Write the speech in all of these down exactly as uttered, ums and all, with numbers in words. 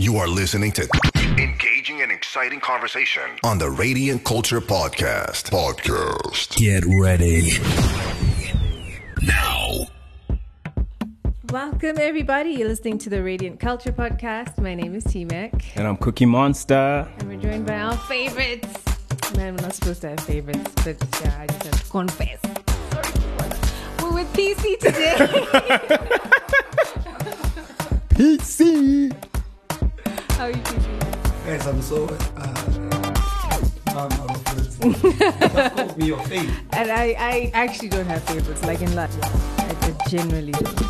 You are listening to engaging and exciting conversation on the Radiant Culture Podcast. Podcast. Get ready. Now. Welcome, everybody. You're listening to the Radiant Culture Podcast. My name is T-Mac. And I'm Cookie Monster. And we're joined by our favorites. Man, we're not supposed to have favorites, but uh, I just have to confess. Sorry. We're with P C today. P C. How are you doing? Yes, I'm so... Uh, I'm out of favorites. Me your favorite. And I, I actually don't have favorites, like in life. I generally don't.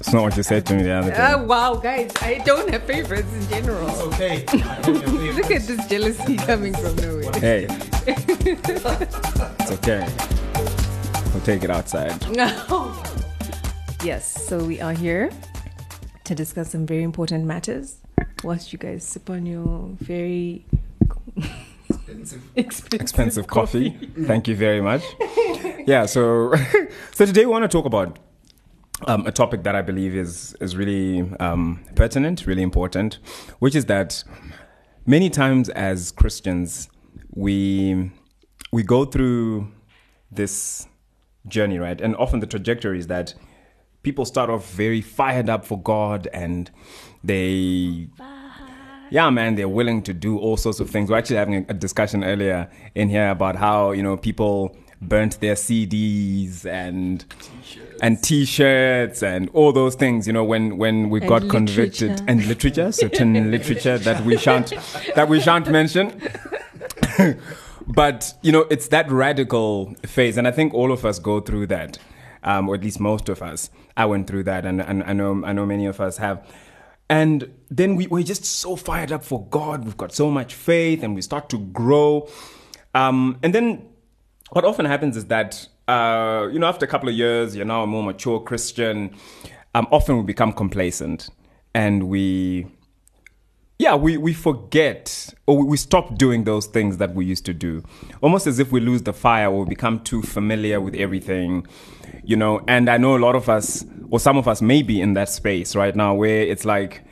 It's not what you said to me the other day. Oh, uh, wow, guys. I don't have favorites in general. It's okay. I don't have favorites. Look at this jealousy coming from nowhere. Hey. It's okay. We'll take it outside. No. Yes, so we are here to discuss some very important matters. Whilst you guys sip on your very... Expensive. Expensive, Expensive coffee. coffee. Thank you very much. Yeah, so, so today we want to talk about Um, a topic that I believe is is really um, pertinent, really important, which is that many times as Christians, we we go through this journey, right? And often the trajectory is that people start off very fired up for God and they... Yeah, man, they're willing to do all sorts of things. We're actually having a discussion earlier in here about how, you know, people... burnt their C Ds and t-shirts. and T-shirts and all those things, you know, when, when we and got literature. convicted and literature, certain literature that we shan't that we shan't mention. But you know, it's that radical phase, and I think all of us go through that, um, or at least most of us. I went through that, and, and I know I know many of us have. And then we we're just so fired up for God. We've got so much faith, and we start to grow, um, and then. What often happens is that, uh, you know, after a couple of years, you're now a more mature Christian, um, often we become complacent and we, yeah, we, we forget or we stop doing those things that we used to do. Almost as if we lose the fire or we become too familiar with everything, you know, and I know a lot of us or some of us may be in that space right now where it's like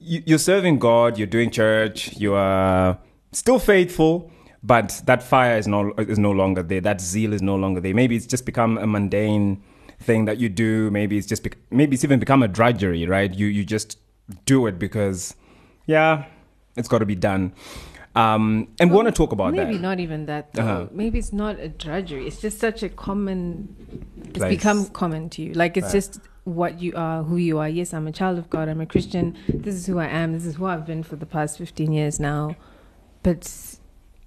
you, you're serving God, you're doing church, you are still faithful. But that fire is no is no longer there. That zeal is no longer there. Maybe it's just become a mundane thing that you do. Maybe it's just bec- maybe it's even become a drudgery, right? You you just do it because, yeah, it's got to be done. Um, and well, we want to talk about maybe that. Maybe not even that. Though. Uh-huh. Maybe it's not a drudgery. It's just such a common. It's Place. become common to you. Like it's right. just what you are, who you are. Yes, I'm a child of God. I'm a Christian. This is who I am. This is who I've been for the past fifteen years now. But.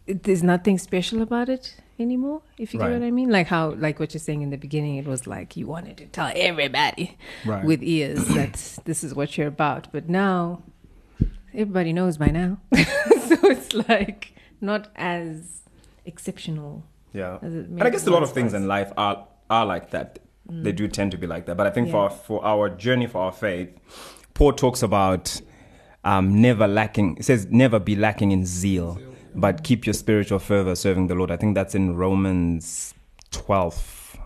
There's nothing special about it anymore, if you right. get what I mean. Like how, like what you're saying in the beginning, it was like you wanted to tell everybody right. with ears that this is what you're about. But now, everybody knows by now. So it's like not as exceptional. Yeah. As it and I guess a lot of things in life are are like that. Mm. They do tend to be like that. But I think yeah. for, our, for our journey, for our faith, Paul talks about um, never lacking. It says never be lacking in zeal. zeal. But keep your spiritual fervor serving the Lord. I think that's in Romans twelve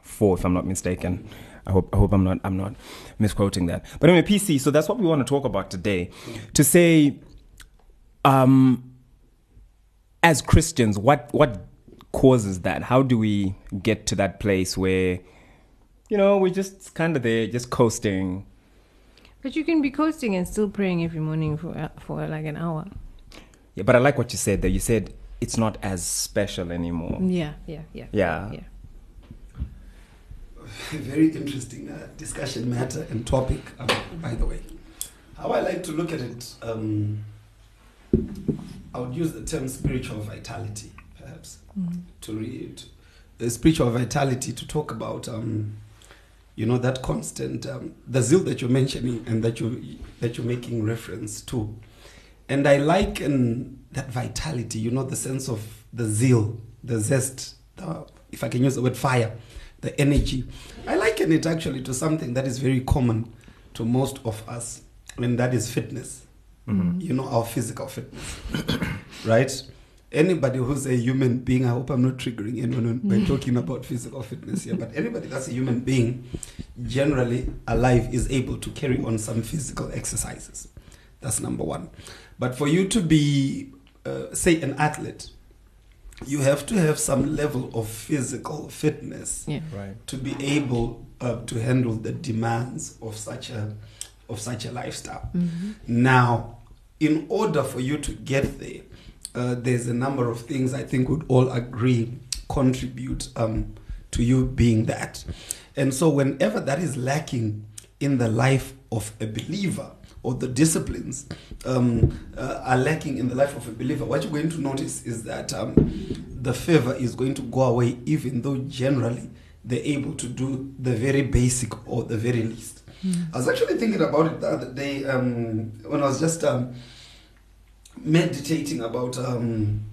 four, if I'm not mistaken. I hope I hope I'm not I'm not misquoting that. But anyway, P C, so that's what we want to talk about today. To say, um, as Christians, what what causes that? How do we get to that place where, you know, we're just kind of there, just coasting? But you can be coasting and still praying every morning for for like an hour. Yeah, but I like what you said there. You said it's not as special anymore. Yeah, yeah, yeah. Yeah. yeah. Very interesting uh, discussion matter and topic, um, by the way. How I like to look at it, um, I would use the term spiritual vitality, perhaps, mm-hmm. to read the spiritual vitality to talk about, um, you know, that constant, um, the zeal that you're mentioning and that you that you're making reference to. And I like um, that vitality, you know, the sense of the zeal, the zest, the, if I can use the word fire, the energy. I liken it actually to something that is very common to most of us, and that is fitness. Mm-hmm. You know, our physical fitness, right? anybody who's a human being, I hope I'm not triggering anyone by talking about physical fitness here, but anybody that's a human being, generally alive, is able to carry on some physical exercises. That's number one. But for you to be, uh, say, an athlete, you have to have some level of physical fitness yeah. right. to be able uh, to handle the demands of such a of such a lifestyle. Mm-hmm. Now, in order for you to get there, uh, there's a number of things I think we'd all agree contribute um, to you being that. And so whenever that is lacking in the life of a believer, or the disciplines um, uh, are lacking in the life of a believer, what you're going to notice is that um, the favor is going to go away, even though generally they're able to do the very basic or the very least. Mm. I was actually thinking about it the other day um, when I was just um, meditating about um,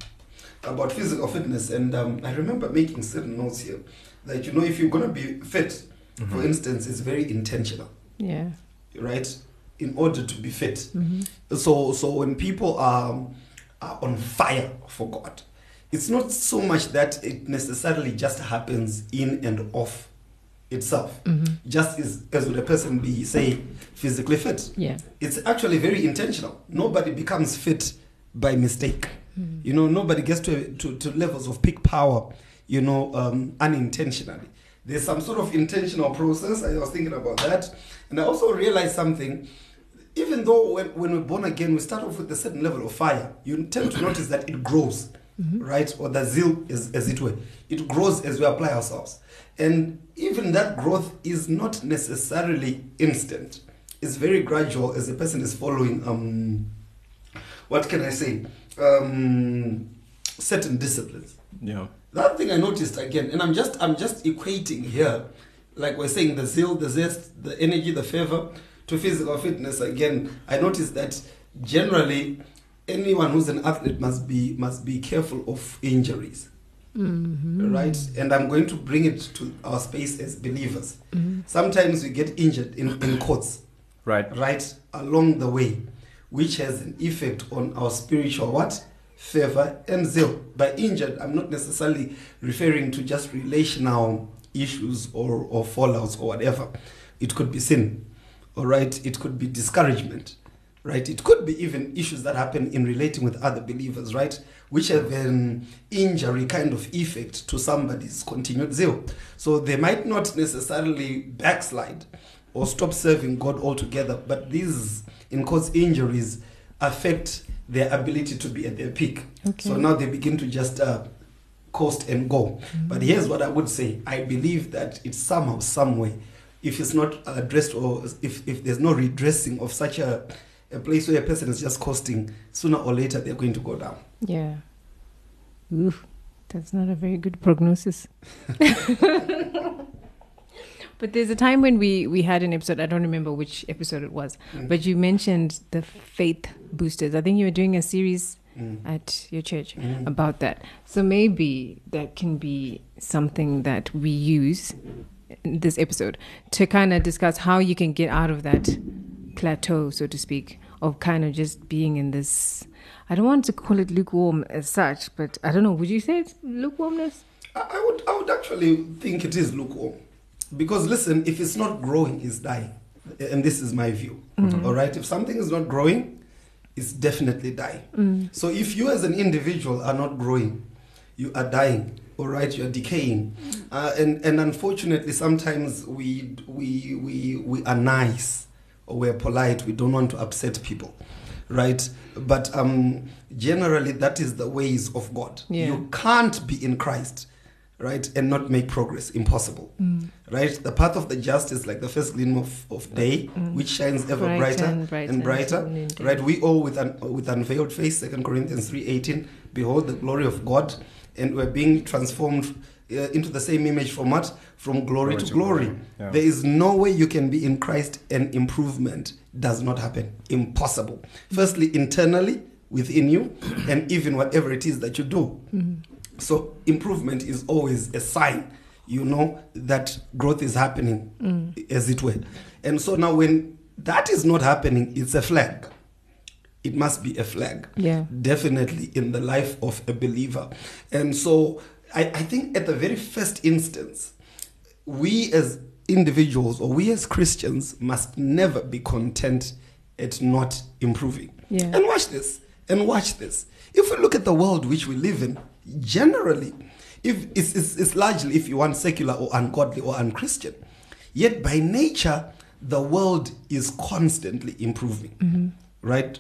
about physical fitness, and um, I remember making certain notes here that, you know, if you're going to be fit, mm-hmm. for instance, it's very intentional. Yeah. Right? In order to be fit. Mm-hmm. So so when people are, are on fire for God, it's not so much that it necessarily just happens in and of itself. Mm-hmm. Just as, as would a person be, say, physically fit. Yeah. It's actually very intentional. Nobody becomes fit by mistake. Mm-hmm. You know, nobody gets to, to, to levels of peak power, you know, um, unintentionally. There's some sort of intentional process. I was thinking about that. And I also realized something. Even though when, when we're born again, we start off with a certain level of fire, you tend to notice that it grows, mm-hmm. right? Or the zeal, is, as it were. It grows as we apply ourselves. And even that growth is not necessarily instant. It's very gradual as a person is following, um, what can I say, um, certain disciplines. Yeah. That thing I noticed again, and I'm just I'm just equating here, like we're saying, the zeal, the zest, the energy, the fervor, to physical fitness. Again, I noticed that generally anyone who's an athlete must be must be careful of injuries, mm-hmm. right? And I'm going to bring it to our space as believers. Mm-hmm. Sometimes we get injured in, in courts, right? Right along the way, which has an effect on our spiritual what? Fervor and zeal. By injured, I'm not necessarily referring to just relational issues or, or fallouts or whatever. It could be sin, all right? It could be discouragement, right? It could be even issues that happen in relating with other believers, right? Which have an injury kind of effect to somebody's continued zeal. So they might not necessarily backslide or stop serving God altogether, but these, in cause injuries, affect their ability to be at their peak. Okay. So now they begin to just uh, coast and go. Mm-hmm. But here's what I would say. I believe that it's somehow, some way, if it's not addressed or if, if there's no redressing of such a, a place where a person is just coasting, sooner or later they're going to go down. Yeah. Oof, that's not a very good prognosis. But there's a time when we, we had an episode, I don't remember which episode it was, mm. but you mentioned the faith boosters. I think you were doing a series mm. at your church mm. about that. So maybe that can be something that we use in this episode to kind of discuss how you can get out of that plateau, so to speak, of kind of just being in this, I don't want to call it lukewarm as such, but I don't know, would you say it's lukewarmness? I, I would, I would actually think it is lukewarm. Because listen, if it's not growing, it's dying. And this is my view. Mm. All right? If something is not growing, it's definitely dying. Mm. So if you as an individual are not growing, you are dying. All right? You are decaying. Uh, and, and unfortunately, sometimes we, we, we, we are nice or we're polite. We don't want to upset people. Right? But um, generally, that is the ways of God. Yeah. You can't be in Christ, right, and not make progress. Impossible. Mm. Right? The path of the just is like the first gleam of, of day, mm. which shines ever brighter, brighter and brighter. And brighter and right? We all with an, with unveiled face, Second Corinthians three eighteen, behold the glory of God, and we're being transformed uh, into the same image from what? From glory, glory to, to glory. glory. Yeah. There is no way you can be in Christ and improvement does not happen. Impossible. Mm. Firstly, internally, within you, and even whatever it is that you do. Mm. So improvement is always a sign, you know, that growth is happening, mm. as it were. And so now when that is not happening, it's a flag. it must be a flag, yeah, definitely in the life of a believer. And so I, I think at the very first instance, we as individuals or we as Christians must never be content at not improving. Yeah. And watch this, and watch this. If we look at the world which we live in, generally, if it's, it's, it's largely, if you want, secular or ungodly or unchristian. Yet by nature, the world is constantly improving, mm-hmm. right?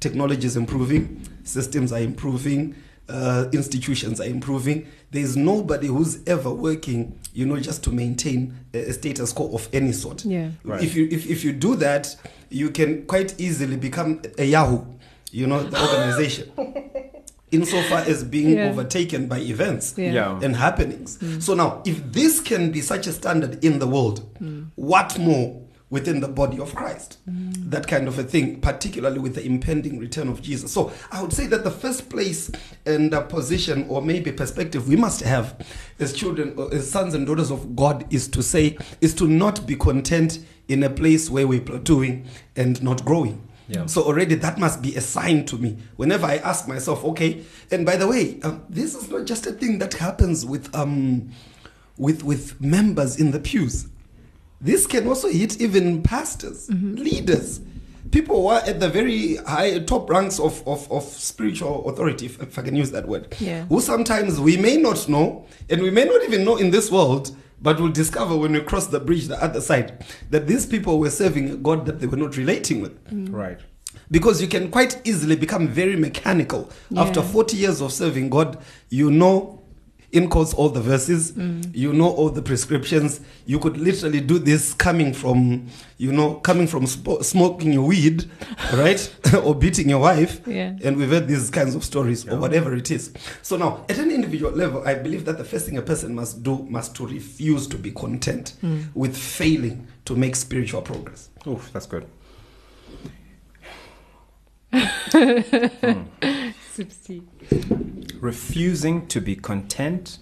Technology is improving, systems are improving, uh, institutions are improving. There is nobody who's ever working, you know, just to maintain a, a status quo of any sort. Yeah. Right. If you if, if you do that, you can quite easily become a Yahoo, you know, the organization. Insofar as being yeah. overtaken by events yeah. Yeah. and happenings. Mm. So now, if this can be such a standard in the world, mm. what more within the body of Christ? Mm. That kind of a thing, particularly with the impending return of Jesus. So I would say that the first place and uh, position or maybe perspective we must have as children, or as sons and daughters of God is to say, is to not be content in a place where we're plateauing and not growing. Yeah. So already that must be a sign to me. Whenever I ask myself, okay, and by the way, um, this is not just a thing that happens with um, with with members in the pews. This can also hit even pastors, mm-hmm. leaders, people who are at the very high top ranks of, of, of spiritual authority, if, if I can use that word, yeah. who sometimes we may not know, and we may not even know in this world, but we'll discover when we cross the bridge, the other side, that these people were serving a God that they were not relating with. Mm. Right. Because you can quite easily become very mechanical. Yeah. After forty years of serving God, you know in quotes all the verses, mm. you know all the prescriptions. You could literally do this coming from, you know, coming from sp- smoking your weed, right? Or beating your wife. Yeah. And we've heard these kinds of stories yeah. or whatever it is. So now, at an individual level, I believe that the first thing a person must do must to refuse to be content mm. with failing to make spiritual progress. Oof, that's good. mm. Refusing to be content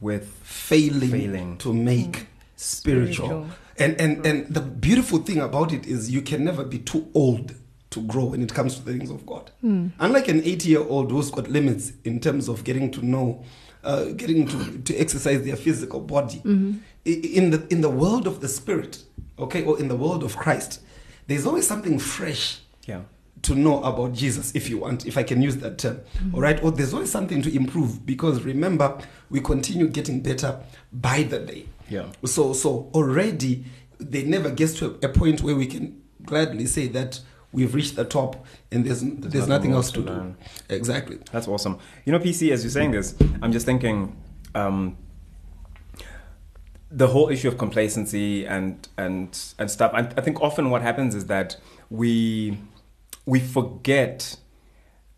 with failing, failing. to make mm. spiritual. spiritual. And, and, and the beautiful thing about it is you can never be too old to grow when it comes to the things of God. Mm. Unlike an eighty-year-old who's got limits in terms of getting to know, uh, getting to, to exercise their physical body, mm-hmm. in the in the world of the Spirit, okay, or in the world of Christ, there's always something fresh. Yeah. To know about Jesus, if you want, if I can use that term, mm-hmm. all right? Or there's always something to improve, because remember, we continue getting better by the day. Yeah. So, so already, they never gets to a point where we can gladly say that we've reached the top and there's there's, there's nothing else to, to do. Exactly. That's awesome. You know, P C, as you're saying this, I'm just thinking, um, the whole issue of complacency and and and stuff. I, I think often what happens is that we we forget,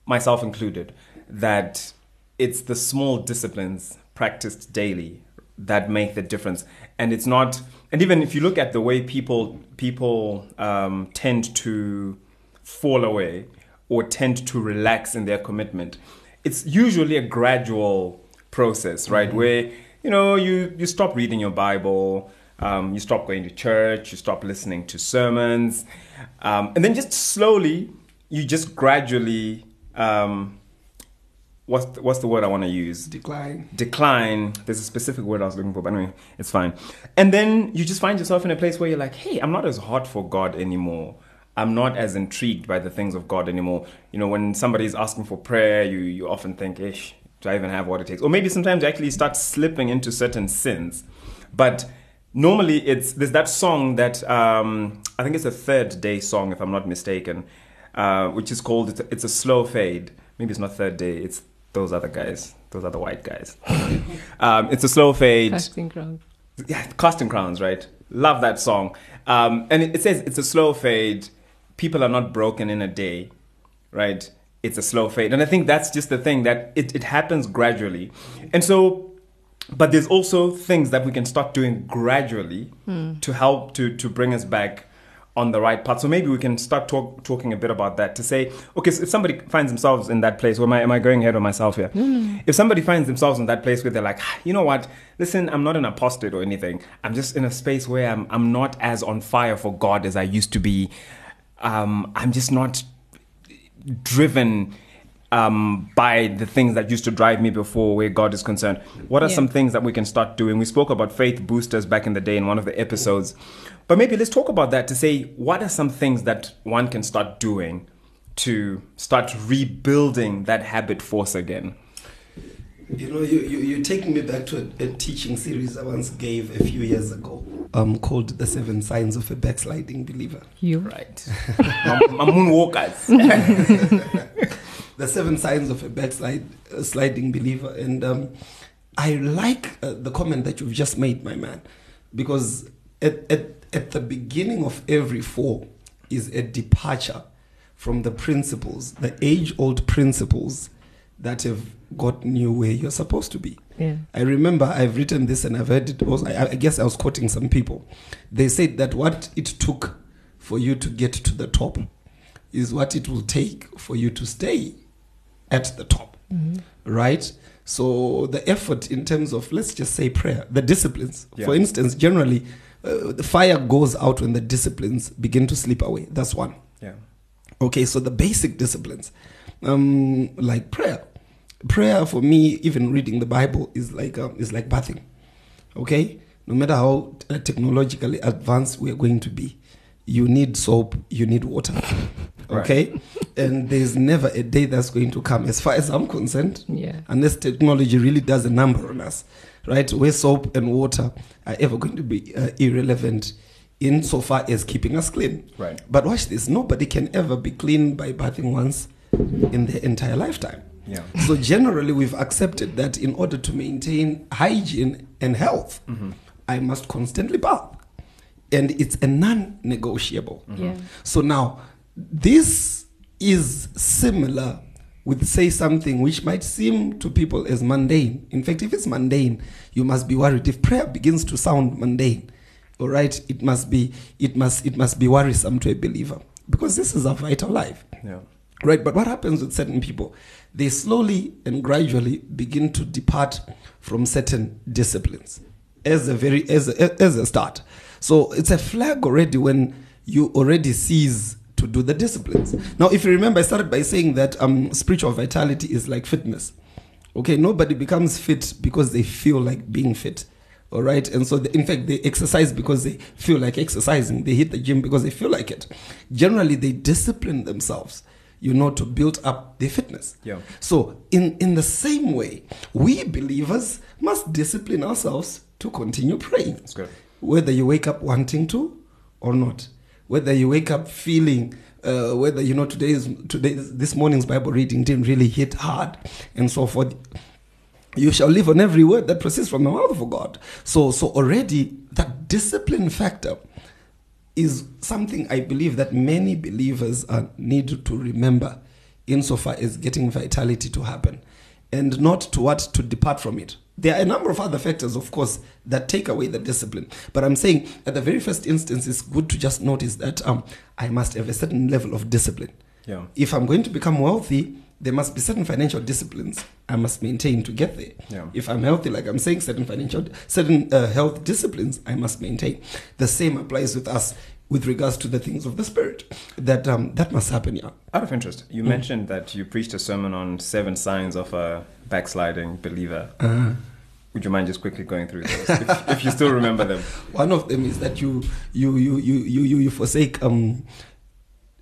myself included, that it's the small disciplines practiced daily that make the difference. And it's not, and even if you look at the way people people um, tend to fall away or tend to relax in their commitment, it's usually a gradual process, right? Mm-hmm. Where, you know, you, you stop reading your Bible, Um, you stop going to church, you stop listening to sermons, um, and then just slowly, you just gradually, um, what's the, what's the word I want to use? Decline. Decline. There's a specific word I was looking for, but anyway, it's fine. And then you just find yourself in a place where you're like, hey, I'm not as hot for God anymore. I'm not as intrigued by the things of God anymore. You know, when somebody's asking for prayer, you, you often think, ish, do I even have what it takes? Or maybe sometimes you actually start slipping into certain sins. But normally, it's there's that song that, um, I think it's a Third Day song, if I'm not mistaken, uh, which is called, it's a, it's a Slow Fade. Maybe it's not Third Day, it's those other guys, those other white guys. um, it's a Slow Fade. Casting Crowns. Yeah, Casting Crowns, right? Love that song. Um, and it, it says, it's a slow fade. People are not broken in a day, right? It's a slow fade. And I think that's just the thing, that it, it happens gradually. And so, but there's also things that we can start doing gradually mm. to help to, to bring us back on the right path. So maybe we can start talk, talking a bit about that, to say, okay, so if somebody finds themselves in that place, or am I, am I going ahead of myself here? Mm. If somebody finds themselves in that place where they're like, you know what, listen, I'm not an apostate or anything. I'm just in a space where I'm, I'm not as on fire for God as I used to be. Um, I'm just not driven um, by the things that used to drive me before where God is concerned. What are yeah. some things that we can start doing? We spoke about faith boosters back in the day in one of the episodes. But maybe let's talk about that to say, what are some things that one can start doing to start rebuilding that habit force again? You know, you, you, you're taking me back to a, a teaching series I once gave a few years ago um, called The Seven Signs of a Backsliding Believer. You're right. My moonwalkers. The Seven Signs of a Backsliding Believer. And um, I like uh, the comment that you've just made, my man, because at, at, at the beginning of every fall is a departure from the principles, the age-old principles that have gotten you where you're supposed to be. Yeah. I remember I've written this and I've heard it also, I, I guess I was quoting some people. They said that what it took for you to get to the top is what it will take for you to stay at the top, mm-hmm. right? So the effort in terms of, let's just say prayer, the disciplines. Yeah. For instance, generally, uh, the fire goes out when the disciplines begin to slip away. That's one. Yeah. Okay, so the basic disciplines, um, like prayer. Prayer for me, even reading the Bible, is like um, is like bathing. Okay, no matter how uh, technologically advanced we're going to be, you need soap, you need water. Okay, right. And there's never a day that's going to come, as far as I'm concerned, yeah. unless technology really does a number on us, right? Where soap and water are ever going to be uh, irrelevant, insofar as keeping us clean. Right. But watch this: nobody can ever be clean by bathing once in their entire lifetime. Yeah. So generally, we've accepted that in order to maintain hygiene and health, mm-hmm. I must constantly bath, and it's a non-negotiable. Mm-hmm. Yeah. So now, this is similar with, say, something which might seem to people as mundane. In fact, if it's mundane, you must be worried. If prayer begins to sound mundane, all right, it must be, it must, it must be worrisome to a believer, because this is a vital life. Yeah. Right, but what happens with certain people? They slowly and gradually begin to depart from certain disciplines as a very as a, as a start. So it's a flag already when you already cease to do the disciplines. Now, if you remember, I started by saying that um, spiritual vitality is like fitness. Okay, nobody becomes fit because they feel like being fit. All right, and so, the, in fact, they exercise because they feel like exercising. They hit the gym because they feel like it. Generally, they discipline themselves, you know, to build up their fitness. Yeah. So in, in the same way, we believers must discipline ourselves to continue praying. That's good. Whether you wake up wanting to or not, whether you wake up feeling, uh, whether, you know, today's, today's, this morning's Bible reading didn't really hit hard and so forth. You shall live on every word that proceeds from the mouth of God. So, so already that discipline factor is something I believe that many believers are need to remember insofar as getting vitality to happen, and not to what to depart from it. There are a number of other factors, of course, that take away the discipline. But I'm saying at the very first instance, it's good to just notice that um, I must have a certain level of discipline. Yeah. If I'm going to become wealthy, there must be certain financial disciplines I must maintain to get there. Yeah. If I'm healthy, like I'm saying, certain financial, certain uh, health disciplines I must maintain. The same applies with us with regards to the things of the spirit. That um, that must happen, yeah. Out of interest, you mm. mentioned that you preached a sermon on seven signs of a backsliding believer. Uh-huh. Would you mind just quickly going through those, if, if you still remember them? One of them is that you you you you you you, you forsake um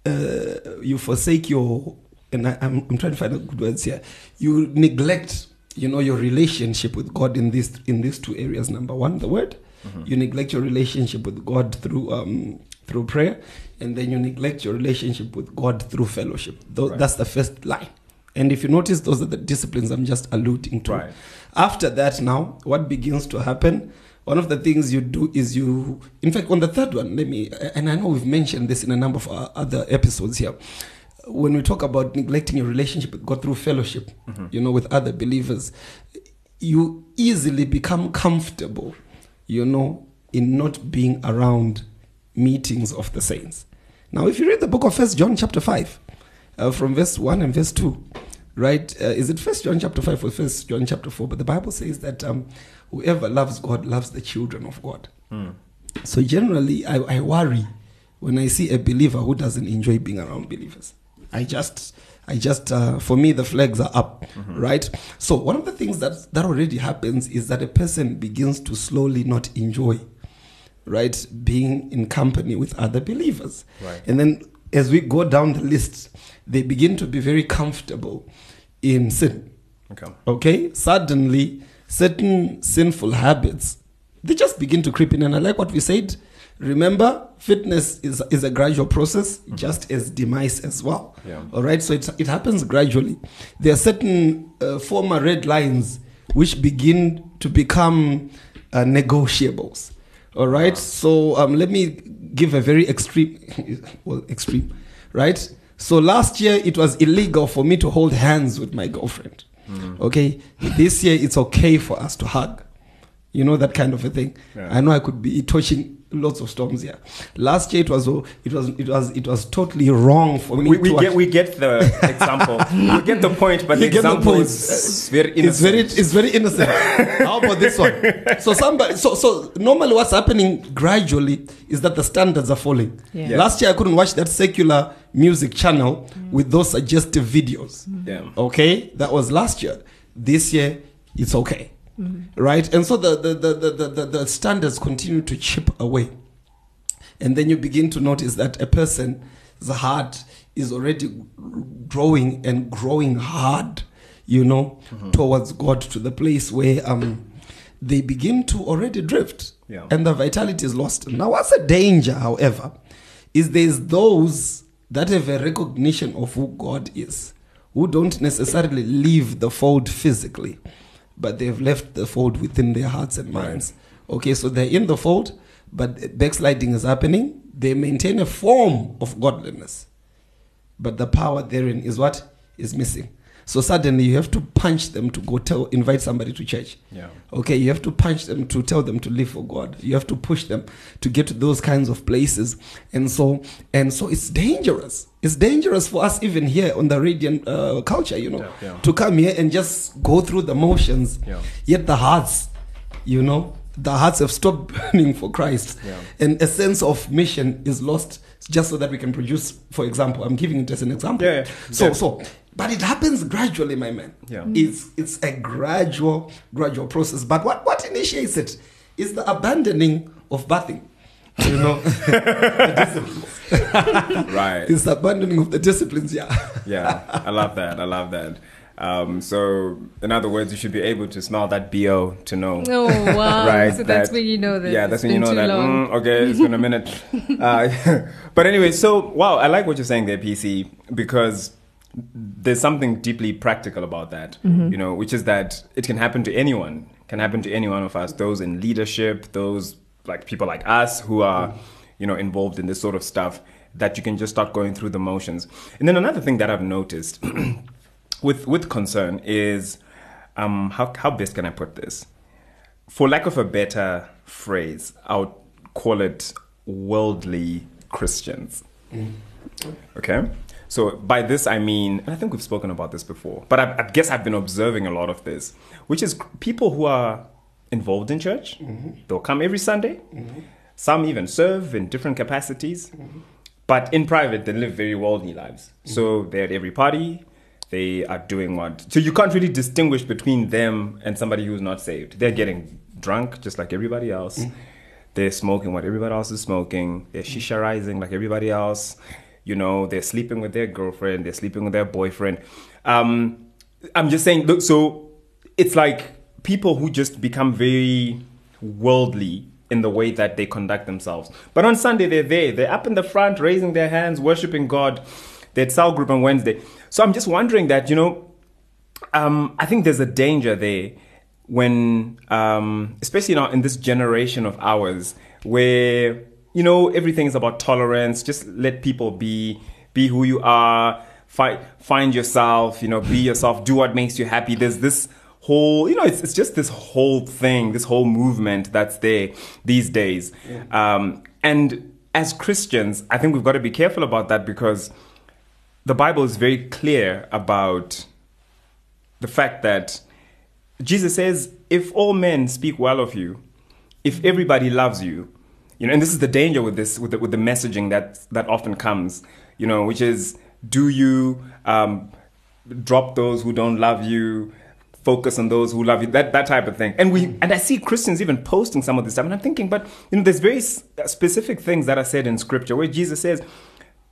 uh, you forsake your. And I, I'm, I'm trying to find out good words here. You neglect, you know, your relationship with God in this in these two areas. Number one, the word. Mm-hmm. You neglect your relationship with God through um through prayer, and then you neglect your relationship with God through fellowship. Th- right. That's the first line. And if you notice, those are the disciplines I'm just alluding to. Right. After that, now what begins to happen? One of the things you do is you, in fact, on the third one, let me, and I know we've mentioned this in a number of our other episodes here. When we talk about neglecting your relationship with God through fellowship, mm-hmm. you know, with other believers, you easily become comfortable, you know, in not being around meetings of the saints. Now, if you read the book of First John chapter five, uh, from verse one and verse two, right? Uh, is it First John chapter five or First John chapter four? But the Bible says that um, whoever loves God loves the children of God. Mm. So generally, I, I worry when I see a believer who doesn't enjoy being around believers. I just, I just, uh, for me, the flags are up, mm-hmm. right? So one of the things that, that already happens is that a person begins to slowly not enjoy, right, being in company with other believers. Right. And then as we go down the list, they begin to be very comfortable in sin. Okay. Okay? Suddenly, certain sinful habits, they just begin to creep in. And I like what we said. Remember, fitness is is a gradual process, mm-hmm. just as demise as well. Yeah. All right? So it, it happens gradually. There are certain uh, former red lines which begin to become uh, negotiables. All right? Wow. So um, let me give a very extreme, well, extreme, right? So last year, it was illegal for me to hold hands with my girlfriend. Mm. Okay? This year, it's okay for us to hug. You know, that kind of a thing. Yeah. I know I could be touching lots of storms here. Last year it was it was it was it was totally wrong for me. We, we to get we get the example. We get the point, but you the example the is very innocent. It's very it's very innocent. How about this one? So somebody so so normally what's happening gradually is that the standards are falling. Yeah. Yeah. Last year I couldn't watch that secular music channel mm. with those suggestive videos. Mm. Yeah. Okay? That was last year. This year it's okay. Mm-hmm. Right? And so the, the, the, the, the, the standards continue to chip away. And then you begin to notice that a person's heart is already growing and growing hard, you know, mm-hmm. towards God, to the place where um, they begin to already drift. Yeah. And the vitality is lost. Now, what's a danger, however, is there's those that have a recognition of who God is, who don't necessarily leave the fold physically, but they've left the fold within their hearts and minds. Right. Okay, so they're in the fold, but backsliding is happening. They maintain a form of godliness, but the power therein is what? Is missing. So suddenly you have to punch them to go tell, invite somebody to church. Yeah. Okay, you have to punch them to tell them to live for God. You have to push them to get to those kinds of places. And so and so it's dangerous. It's dangerous for us even here on the Radiant uh, Culture, you know, yeah, yeah. to come here and just go through the motions. Yeah. Yet the hearts, you know, the hearts have stopped burning for Christ. Yeah. And a sense of mission is lost just so that we can produce, for example. I'm giving it as an example. Yeah, yeah. So, yeah. so. But it happens gradually, my man. Yeah. It's it's a gradual, gradual process. But what, what initiates it is the abandoning of bathing. You know? Right. It's the abandoning of the disciplines, yeah. Yeah, I love that. I love that. Um, so, in other words, you should be able to smell that B O to know. Oh, wow. Right, so that's that, when you know that. Yeah, that's when you know that, mm, okay, it's been a minute. Uh, but anyway, so, wow, I like what you're saying there, P C, because there's something deeply practical about that, mm-hmm. you know, which is that it can happen to anyone, can happen to any one of us, those in leadership, those like people like us who are, you know, involved in this sort of stuff, that you can just start going through the motions. And then another thing that I've noticed with with concern is, um, how, how best can I put this? For lack of a better phrase, I would call it worldly Christians. Mm. Okay. So by this, I mean, and I think we've spoken about this before, but I, I guess I've been observing a lot of this, which is people who are involved in church. Mm-hmm. They'll come every Sunday. Mm-hmm. Some even serve in different capacities. Mm-hmm. But in private, they live very worldly lives. Mm-hmm. So they're at every party. They are doing what? So you can't really distinguish between them and somebody who's not saved. They're getting drunk just like everybody else. Mm-hmm. They're smoking what everybody else is smoking. They're shisha-rising like everybody else. You know, they're sleeping with their girlfriend, they're sleeping with their boyfriend. Um, I'm just saying, look, so it's like people who just become very worldly in the way that they conduct themselves. But on Sunday, they're there. They're up in the front, raising their hands, worshiping God. They're at cell group on Wednesday. So I'm just wondering that, you know, um, I think there's a danger there when, um, especially now in this generation of ours, where, you know, everything is about tolerance. Just let people be, be who you are, fight, find yourself, you know, be yourself, do what makes you happy. There's this whole, you know, it's, it's just this whole thing, this whole movement that's there these days. Yeah. Um, and as Christians, I think we've got to be careful about that, because the Bible is very clear about the fact that Jesus says, if all men speak well of you, if everybody loves you, you know, and this is the danger with this, with the, with the messaging that that often comes, you know, which is Do you um, drop those who don't love you? Focus on those who love you, that that type of thing. And we and I see Christians even posting some of this stuff, and I'm thinking, but you know, there's very specific things that are said in Scripture where Jesus says,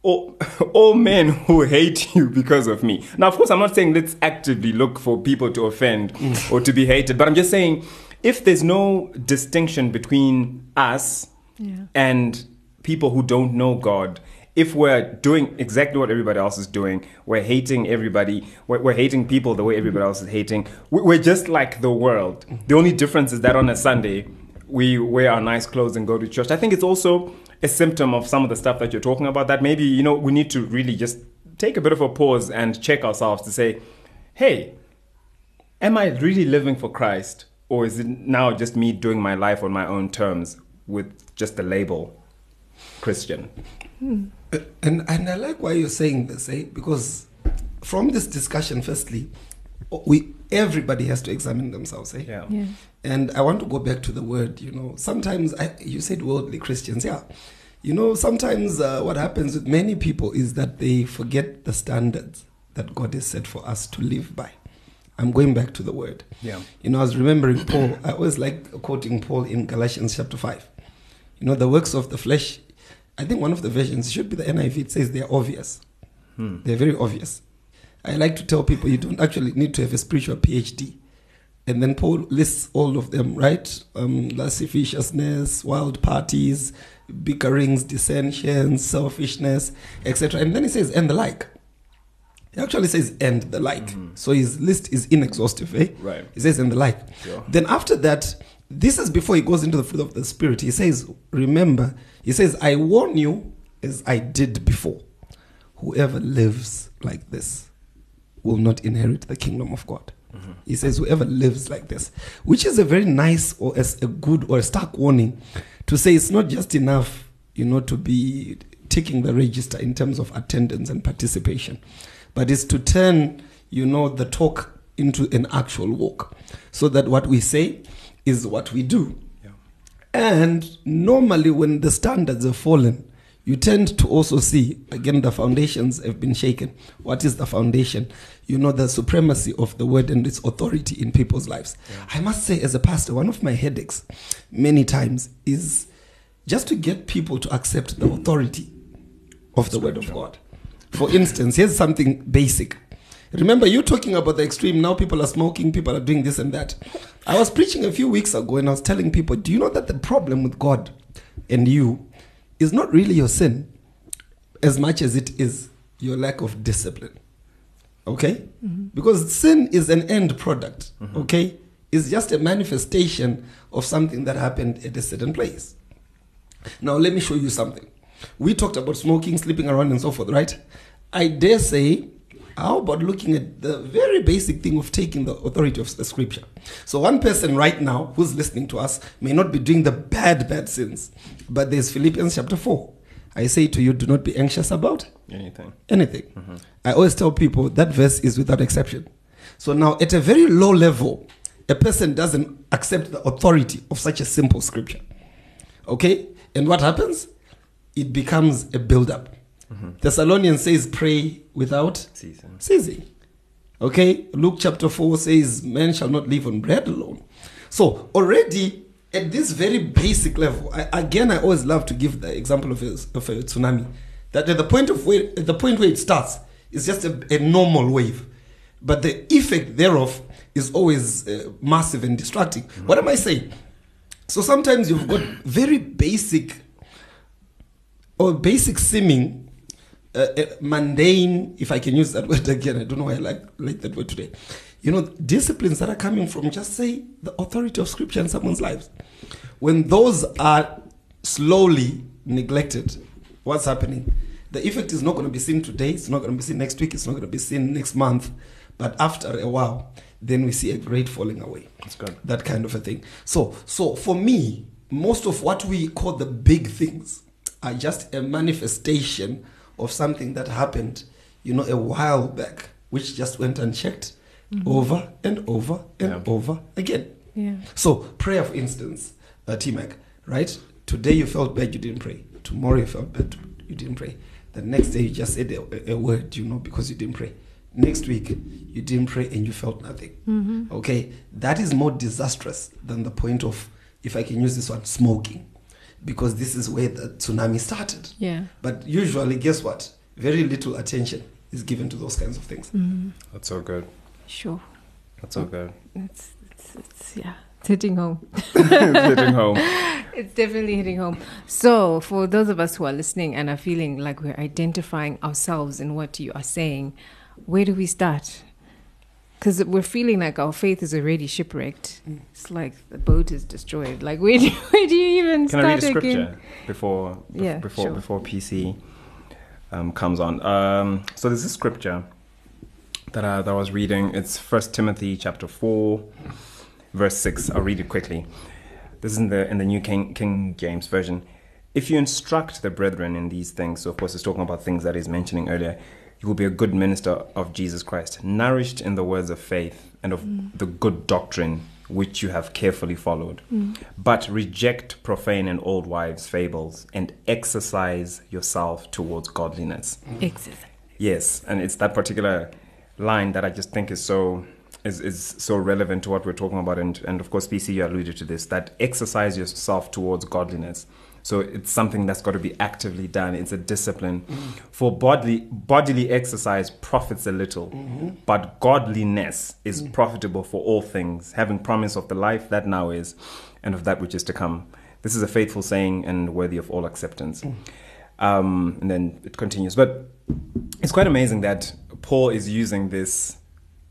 "All, all men who hate you because of me." Now, of course, I'm not saying let's actively look for people to offend mm. or to be hated, but I'm just saying if there's no distinction between us yeah. and people who don't know God. If we're doing exactly what everybody else is doing, we're hating everybody, we're, we're hating people the way everybody else is hating, we're just like the world. The only difference is that on a Sunday, we wear our nice clothes and go to church. I think it's also a symptom of some of the stuff that you're talking about, that maybe, you know, we need to really just take a bit of a pause and check ourselves to say, hey, am I really living for Christ? Or is it now just me doing my life on my own terms with just the label Christian? Hmm. And and I like why you're saying this, eh? Because from this discussion, firstly, we everybody has to examine themselves, eh? Yeah. yeah. And I want to go back to the word, you know. Sometimes I, you said worldly Christians, yeah. You know, sometimes uh, what happens with many people is that they forget the standards that God has set for us to live by. I'm going back to the word. Yeah. You know, I was remembering Paul. I always like quoting Paul in Galatians chapter five. You know, the works of the flesh. I think one of the versions should be the N I V. It says they're obvious. Hmm. They're very obvious. I like to tell people you don't actually need to have a spiritual P H D. And then Paul lists all of them, right? Um, lasciviousness, wild parties, bickerings, dissensions, selfishness, et cetera. And then he says, and the like. He actually says, and the like. Mm-hmm. So his list is inexhaustive, eh? Right. He says, and the like. Sure. Then after that, this is before he goes into the fruit of the Spirit. He says, remember, he says, I warn you as I did before. Whoever lives like this will not inherit the kingdom of God. Mm-hmm. He says, whoever lives like this, which is a very nice or as a good or a stark warning to say it's not just enough, you know, to be ticking the register in terms of attendance and participation, but it's to turn, you know, the talk into an actual walk so that what we say is what we do. Yeah. And normally when the standards have fallen, you tend to also see, again, the foundations have been shaken. What is the foundation? You know, the supremacy of the word and its authority in people's lives. Yeah. I must say, as a pastor, one of my headaches many times is just to get people to accept the authority of the word of God. For instance, here's something basic. Remember, you're talking about the extreme. Now people are smoking, people are doing this and that. I was preaching a few weeks ago and I was telling people, do you know that the problem with God and you is not really your sin as much as it is your lack of discipline, okay? Mm-hmm. Because sin is an end product, mm-hmm. okay? It's just a manifestation of something that happened at a certain place. Now, let me show you something. We talked about smoking, sleeping around and so forth, right? I dare say, how about looking at the very basic thing of taking the authority of the scripture? So one person right now who's listening to us may not be doing the bad, bad sins. But there's Philippians chapter four. I say to you, do not be anxious about anything. Anything. Mm-hmm. I always tell people that verse is without exception. So now at a very low level, a person doesn't accept the authority of such a simple scripture. Okay? And what happens? It becomes a build-up. Mm-hmm. Thessalonians says pray without ceasing. ceasing. Okay? Luke chapter four says man shall not live on bread alone. So already at this very basic level, I, again, I always love to give the example of a, of a tsunami. That at the point of where, at the point where it starts, it's just a, a normal wave. But the effect thereof is always uh, massive and destructive. Mm-hmm. What am I saying? So sometimes you've got very basic or basic seeming Uh, uh, mundane, if I can use that word again, I don't know why I like, like that word today. You know, disciplines that are coming from just say the authority of scripture in someone's lives. When those are slowly neglected, what's happening? The effect is not going to be seen today, it's not going to be seen next week, it's not going to be seen next month, but after a while, then we see a great falling away. That's good. That kind of a thing. So, so for me, most of what we call the big things are just a manifestation of something that happened, you know, a while back, which just went unchecked mm-hmm. over and over and yeah. over again. Yeah. So prayer, for instance, uh, T-Mac, right? Today you felt bad, you didn't pray. Tomorrow you felt bad, you didn't pray. The next day you just said a, a word, you know, because you didn't pray. Next week you didn't pray and you felt nothing. Mm-hmm. Okay, that is more disastrous than the point of, if I can use this one, smoking, because this is where the tsunami started. Yeah. But usually, guess what? Very little attention is given to those kinds of things. Mm-hmm. That's so good. Sure. That's so good. It's, it's, it's yeah. It's hitting home. It's hitting home. It's definitely hitting home. So for those of us who are listening and are feeling like we're identifying ourselves in what you are saying, where do we start? Because we're feeling like our faith is already shipwrecked. Mm. It's like the boat is destroyed. Like where do you, where do you even Can start again? Can I read a scripture before, bef- yeah, before, sure. before P C um, comes on? Um, so there's this scripture that I, that I was reading. It's First Timothy chapter four. Verse six, I'll read it quickly. This is in the in the New King, King James Version. If you instruct the brethren in these things, so of course it's talking about things that he's mentioning earlier, you will be a good minister of Jesus Christ, nourished in the words of faith and of mm. the good doctrine which you have carefully followed. Mm. But reject profane and old wives' fables and exercise yourself towards godliness. Mm. Exercise. Yes, and it's that particular line that I just think is so... Is, is so relevant to what we're talking about, and, and of course P C, you alluded to this, that exercise yourself towards godliness. So it's something that's got to be actively done. It's a discipline. Mm-hmm. For bodily bodily exercise profits a little, mm-hmm. but godliness is mm-hmm. profitable for all things, having promise of the life that now is, and of that which is to come. This is a faithful saying and worthy of all acceptance. Mm-hmm. Um, and then it continues, but it's quite amazing that Paul is using this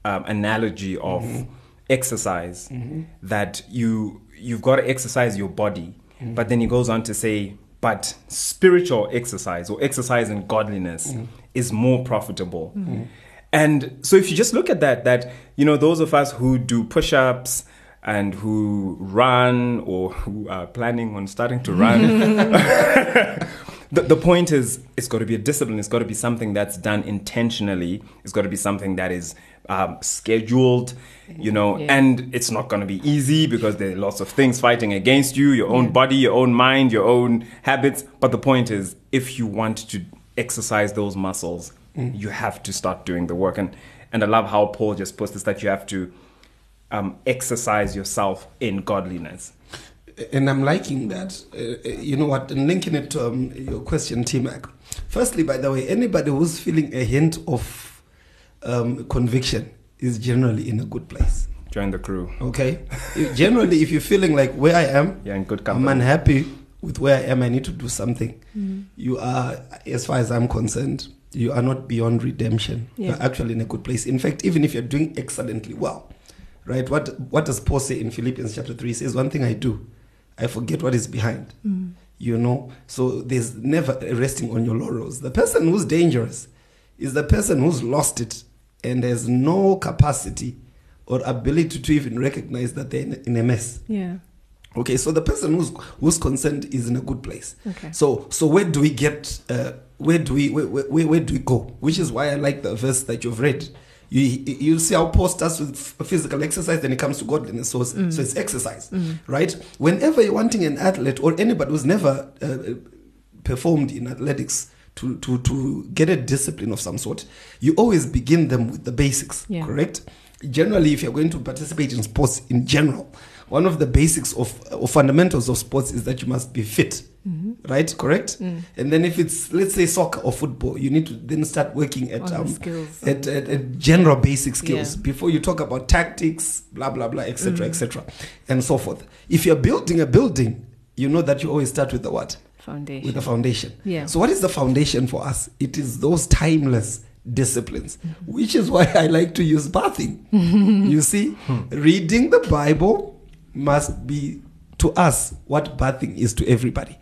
Um, analogy of mm-hmm. exercise, mm-hmm. that you you've got to exercise your body, mm-hmm. but then he goes on to say, but spiritual exercise, or exercise in godliness, mm-hmm. is more profitable. Mm-hmm. And so if you just look at that, that, you know, those of us who do push-ups and who run, or who are planning on starting to run, The, the point is, it's got to be a discipline. It's got to be something that's done intentionally. It's got to be something that is um, scheduled, you know, yeah. and it's not going to be easy because there are lots of things fighting against you, your own yeah. body, your own mind, your own habits. But the point is, if you want to exercise those muscles, mm. you have to start doing the work. And, and I love how Paul just puts this, that you have to um, exercise yourself in godliness. And I'm liking that. Uh, you know what? Linking it to um, your question, T-Mac. Firstly, by the way, anybody who's feeling a hint of um, conviction is generally in a good place. Join the crew. Okay. Generally, if you're feeling like where I am, you're in good company. I'm unhappy with where I am. I need to do something. Mm-hmm. You are, as far as I'm concerned, you are not beyond redemption. Yeah. You're actually in a good place. In fact, even if you're doing excellently well, right? What What does Paul say in Philippians chapter three? He says, one thing I do, I forget what is behind, mm. you know. So there's never resting on your laurels. The person who's dangerous is the person who's lost it and has no capacity or ability to even recognize that they're in a mess. Yeah. Okay, so the person who's who's concerned is in a good place. Okay. So so where do we get, uh, where do we, where, where, where do we go? Which is why I like the verse that you've read. You you see how Paul starts with physical exercise, then it comes to godliness. So, mm. so it's exercise, mm. right? Whenever you're wanting an athlete or anybody who's never uh, performed in athletics to, to, to get a discipline of some sort, you always begin them with the basics, yeah. correct? Generally, if you're going to participate in sports in general, one of the basics of, of fundamentals of sports is that you must be fit, mm-hmm. right? Correct? Mm. And then if it's, let's say, soccer or football, you need to then start working at um, skills. At, at, at general basic skills yeah. before you talk about tactics, blah, blah, blah, et cetera, mm. et cetera, and so forth. If you're building a building, you know that you always start with the what? Foundation. With the foundation. Yeah. So what is the foundation for us? It is those timeless disciplines, mm-hmm. which is why I like to use bathing. You see, hmm. reading the Bible must be to us what bathing is to everybody.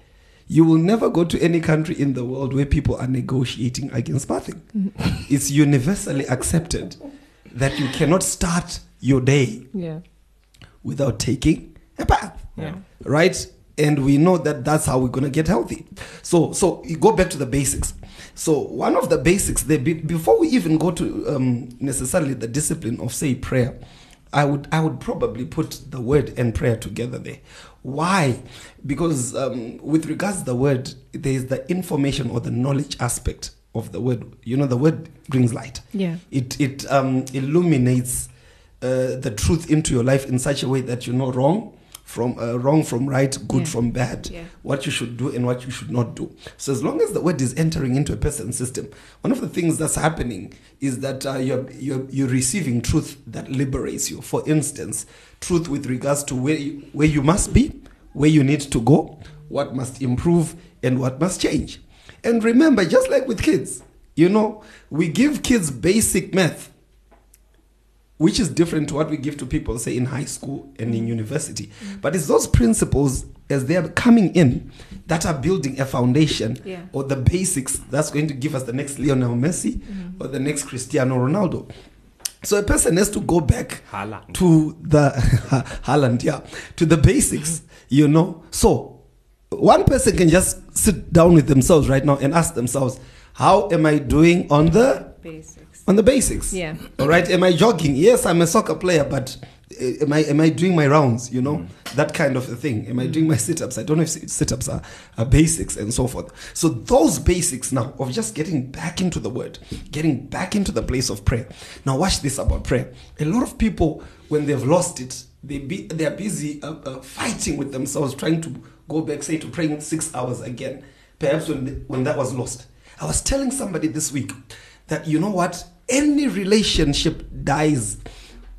You will never go to any country in the world where people are negotiating against bathing. Mm-hmm. It's universally accepted that you cannot start your day yeah. without taking a bath, yeah. right? And we know that that's how we're going to get healthy. So, so you go back to the basics. So one of the basics, there, before we even go to um, necessarily the discipline of, say, prayer, I would I would probably put the word and prayer together there. Why? Because um, with regards to the word, there is the information or the knowledge aspect of the word. You know, the word brings light. Yeah. It it um, illuminates uh, the truth into your life in such a way that you know wrong from uh, wrong from right, good yeah. from bad, yeah. what you should do and what you should not do. So as long as the word is entering into a person's system, one of the things that's happening is that uh, you're, you're you're receiving truth that liberates you. For instance, truth with regards to where you, where you must be, where you need to go, what must improve and what must change. And remember, just like with kids, you know, we give kids basic math, which is different to what we give to people, say, in high school and in university. Mm-hmm. But it's those principles, as they are coming in, that are building a foundation yeah. or the basics that's going to give us the next Lionel Messi mm-hmm. or the next Cristiano Ronaldo. So a person has to go back Haaland. to the Haaland, yeah, to the basics, you know. So one person can just sit down with themselves right now and ask themselves, how am I doing on the basics? On the basics, yeah. All right. Am I jogging? Yes, I'm a soccer player, but am I am I doing my rounds? You know, mm. that kind of a thing. Am I mm. doing my sit-ups? I don't know if sit-ups are, are basics and so forth. So those basics now of just getting back into the word, getting back into the place of prayer. Now watch this about prayer. A lot of people, when they've lost it, they be they are busy uh, uh, fighting with themselves, trying to go back, say, to praying six hours again. Perhaps when the, when that was lost. I was telling somebody this week that, you know what, any relationship dies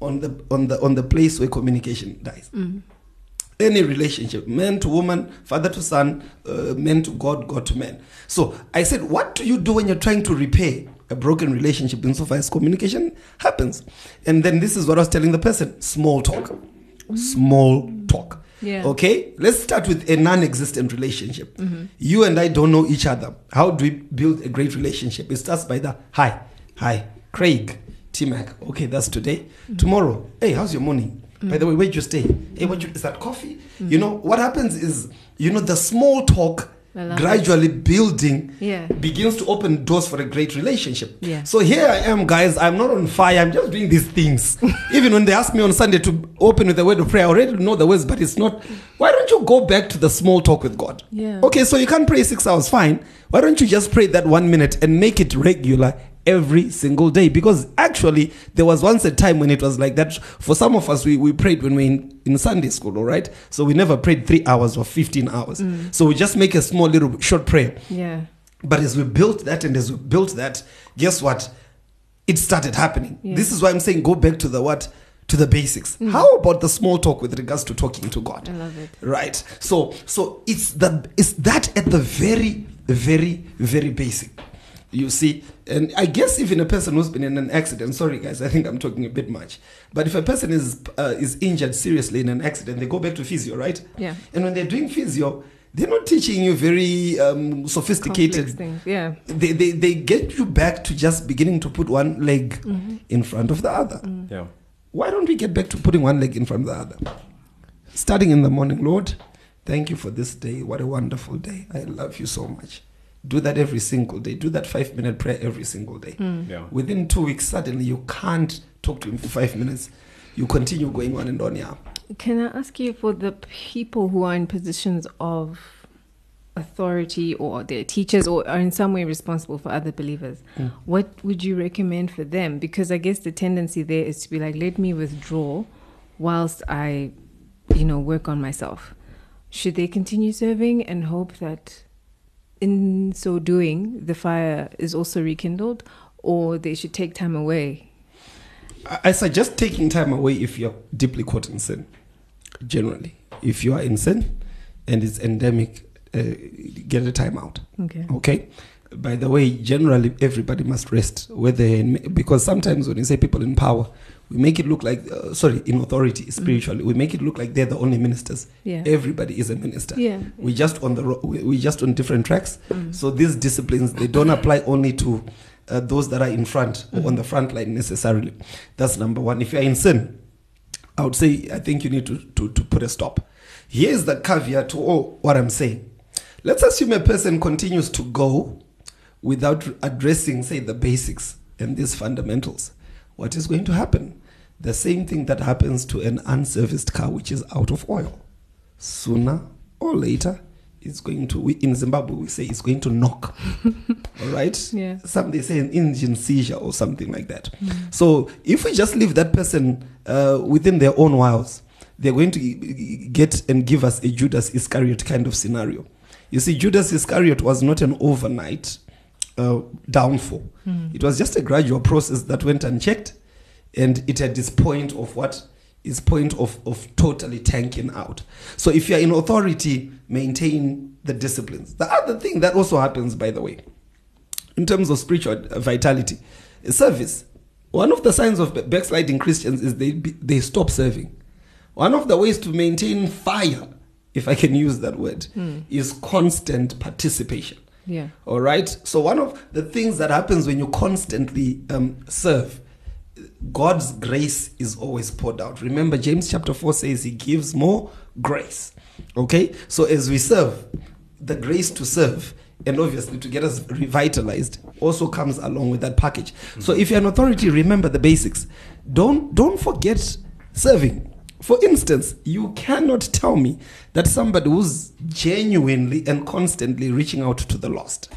on the on the on the place where communication dies. Mm-hmm. Any relationship, man to woman, father to son, uh, man to God, God to man. So I said, what do you do when you're trying to repair a broken relationship insofar as communication happens? And then this is what I was telling the person: small talk, mm-hmm. small talk. Yeah. Okay, let's start with a non-existent relationship. Mm-hmm. You and I don't know each other. How do we build a great relationship? It starts by the hi, hi, Craig, T-Mac. Okay, that's today. Mm-hmm. Tomorrow, hey, how's your morning? Mm-hmm. By the way, where'd you stay? Hey, what you, is that coffee? Mm-hmm. You know, what happens is, you know, the small talk gradually it. building yeah. begins to open doors for a great relationship. Yeah. So here I am, guys. I'm not on fire. I'm just doing these things. Even when they ask me on Sunday to open with the word of prayer, I already know the words, but it's not. Why don't you go back to the small talk with God? Yeah. Okay, so you can't pray six hours. Fine. Why don't you just pray that one minute and make it regular every single day? Because actually, there was once a time when it was like that. For some of us, we, we prayed when we were in, in Sunday school, all right? So we never prayed three hours or fifteen hours. Mm. So we just make a small little short prayer. Yeah. But as we built that and as we built that, guess what? It started happening. Yeah. This is why I'm saying go back to the what? To the basics. Mm. How about the small talk with regards to talking to God? I love it. Right. So so it's the it's that at the very, very, very basic. You see, and I guess even a person who's been in an accident, sorry guys, I think I'm talking a bit much, but if a person is uh, is injured seriously in an accident, they go back to physio, right? Yeah. And when they're doing physio, they're not teaching you very um, sophisticated things. Yeah. They, they they get you back to just beginning to put one leg mm-hmm. in front of the other. Mm. Yeah. Why don't we get back to putting one leg in front of the other? Starting in the morning, Lord, thank you for this day. What a wonderful day. I love you so much. Do that every single day. Do that five-minute prayer every single day. Mm. Yeah. Within two weeks, suddenly you can't talk to him for five minutes. You continue going on and on, yeah. Can I ask you, for the people who are in positions of authority or they're teachers or are in some way responsible for other believers, mm. what would you recommend for them? Because I guess the tendency there is to be like, let me withdraw whilst I, you know, work on myself. Should they continue serving and hope that in so doing, the fire is also rekindled, or they should take time away? I suggest taking time away if you're deeply caught in sin, generally. If you are in sin and it's endemic, uh, get a time out. Okay. Okay. By the way, generally, everybody must rest, whether in, because sometimes when you say people in power, we make it look like, uh, sorry, in authority, spiritually, mm-hmm. we make it look like they're the only ministers. Yeah. Everybody is a minister. Yeah. We're just on the ro- we're just on different tracks. Mm-hmm. So these disciplines, they don't apply only to uh, those that are in front or mm-hmm. on the front line necessarily. That's number one. If you're in sin, I would say, I think you need to, to, to put a stop. Here's the caveat to all what I'm saying. Let's assume a person continues to go without addressing, say, the basics and these fundamentals. What is going to happen? The same thing that happens to an unserviced car which is out of oil. Sooner or later, it's going to, we, in Zimbabwe, we say it's going to knock. All right? Yeah. Some, they say an engine seizure or something like that. Mm. So if we just leave that person uh, within their own wiles, they're going to get and give us a Judas Iscariot kind of scenario. You see, Judas Iscariot was not an overnight uh, downfall. Mm. It was just a gradual process that went unchecked, and it had this point of what? Is point of, of totally tanking out. So if you're in authority, maintain the disciplines. The other thing that also happens, by the way, in terms of spiritual vitality, service. One of the signs of backsliding Christians is they they stop serving. One of the ways to maintain fire, if I can use that word, mm. is constant participation. Yeah. All right? So one of the things that happens when you constantly um, serve, God's grace is always poured out. Remember, James chapter four says he gives more grace. Okay? So as we serve, the grace to serve, and obviously to get us revitalized, also comes along with that package. Mm-hmm. So if you're an authority, remember the basics. Don't don't forget serving. For instance, you cannot tell me that somebody who's genuinely and constantly reaching out to the lost,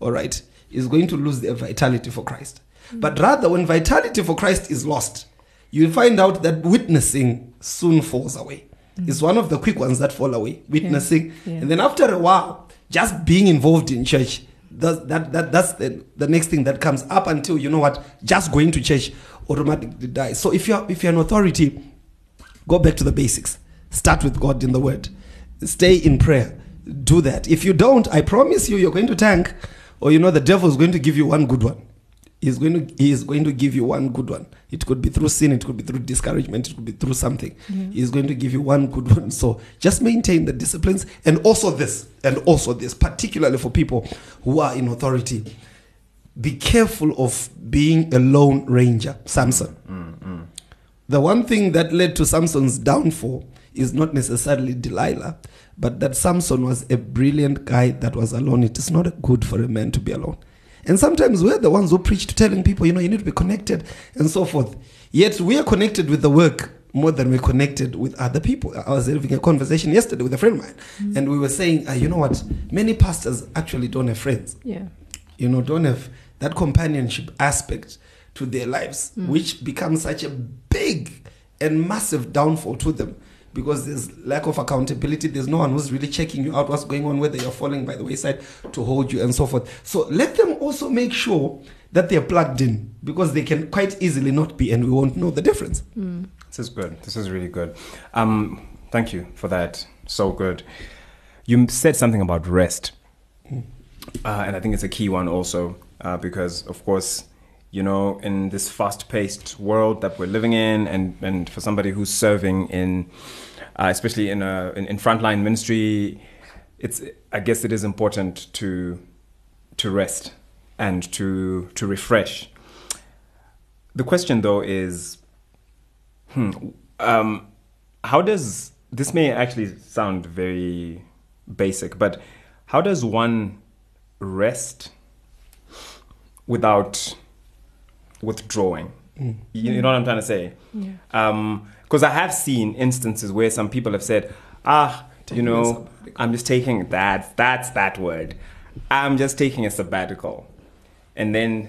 all right, is going to lose their vitality for Christ. But rather, when vitality for Christ is lost, you'll find out that witnessing soon falls away. Mm. It's one of the quick ones that fall away, witnessing. Yeah. Yeah. And then after a while, just being involved in church, that, that, that, that's the, the next thing that comes up until, you know what, just going to church automatically dies. So if you're, if you're an authority, go back to the basics. Start with God in the Word. Stay in prayer. Do that. If you don't, I promise you, you're going to tank, or, you know, the devil is going to give you one good one. He's going to he is going to give you one good one. It could be through sin, it could be through discouragement, it could be through something. Yeah. He's going to give you one good one. So just maintain the disciplines, and also this, and also this, particularly for people who are in authority. Be careful of being a lone ranger, Samson. Mm-hmm. The one thing that led to Samson's downfall is not necessarily Delilah, but that Samson was a brilliant guy that was alone. It is not good for a man to be alone. And sometimes we're the ones who preach to telling people, you know, you need to be connected and so forth. Yet we are connected with the work more than we're connected with other people. I was having a conversation yesterday with a friend of mine. Mm-hmm. And we were saying, uh, you know what, many pastors actually don't have friends. Yeah. You know, don't have that companionship aspect to their lives, mm-hmm. which becomes such a big and massive downfall to them. Because there's lack of accountability. There's no one who's really checking you out, what's going on, whether you're falling by the wayside to hold you and so forth. So let them also make sure that they're plugged in, because they can quite easily not be, and we won't know the difference. Mm. This is good. This is really good. Um, thank you for that. So good. You said something about rest. Mm. Uh, and I think it's a key one also, uh, because, of course, you know, in this fast-paced world that we're living in, and, and for somebody who's serving in, uh, especially in a in, in frontline ministry, it's I guess it is important to to rest and to to refresh. The question though is, hmm, um, how does this may actually sound very basic, but how does one rest without withdrawing? Mm. You, you know what I'm trying to say? Yeah. Um, because I have seen instances where some people have said, ah, you know, I'm just taking that, that's that word. I'm just taking a sabbatical. And then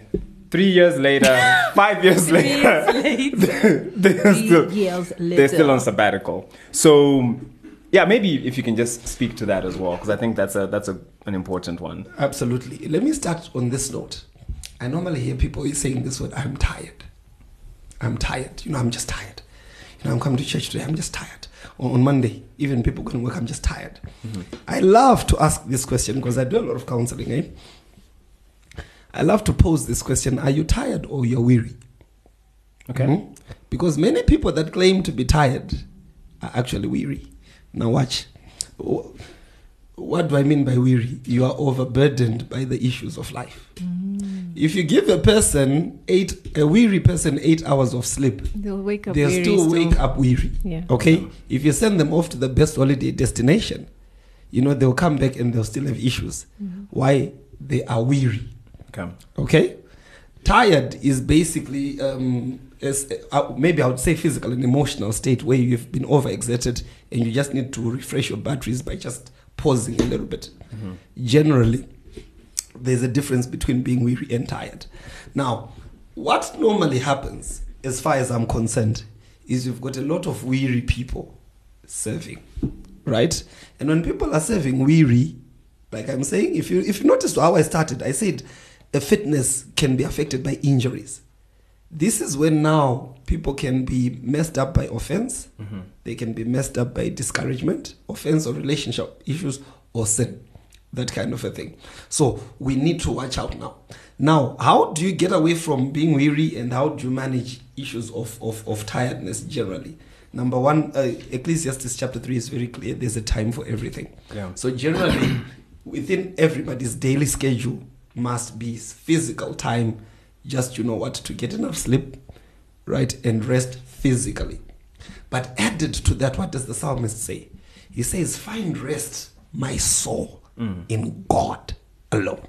three years later, five years later, later. they're, still, years later, they're still on sabbatical. So, yeah, maybe if you can just speak to that as well, because I think that's a that's a, an important one. Absolutely. Let me start on this note. I normally hear people saying this word, I'm tired. I'm tired. You know, I'm just tired. You know, I'm coming to church today, I'm just tired. Or on Monday, even people can work, I'm just tired. Mm-hmm. I love to ask this question because I do a lot of counseling. Eh? I love to pose this question, are you tired or you're weary? Okay. Mm-hmm. Because many people that claim to be tired are actually weary. Now watch. What do I mean by weary? You are overburdened by the issues of life. Mm. If you give a person eight, a weary person eight hours of sleep, they'll wake up. They'll weary still wake still. up weary. Yeah. Okay. Yeah. If you send them off to the best holiday destination, you know they'll come back and they'll still have issues. Mm-hmm. Why? They are weary. Okay. Okay. Tired is basically um, as, uh, maybe I would say physical and emotional state where you've been overexerted and you just need to refresh your batteries by just pausing a little bit. Mm-hmm. Generally, there's a difference between being weary and tired. Now, what normally happens, as far as I'm concerned, is you've got a lot of weary people serving, right? And when people are serving weary, like I'm saying, if you if you noticed how I started, I said a fitness can be affected by injuries. This is when now people can be messed up by offense. Mm-hmm. They can be messed up by discouragement, offense or relationship issues or sin, that kind of a thing. So we need to watch out now. Now, how do you get away from being weary and how do you manage issues of, of, of tiredness generally? Number one, uh, Ecclesiastes chapter three is very clear. There's a time for everything. Yeah. So generally, within everybody's daily schedule must be physical time. Just, you know what, to get enough sleep, right, and rest physically. But added to that, what does the psalmist say? He says, find rest, my soul, mm. in God alone.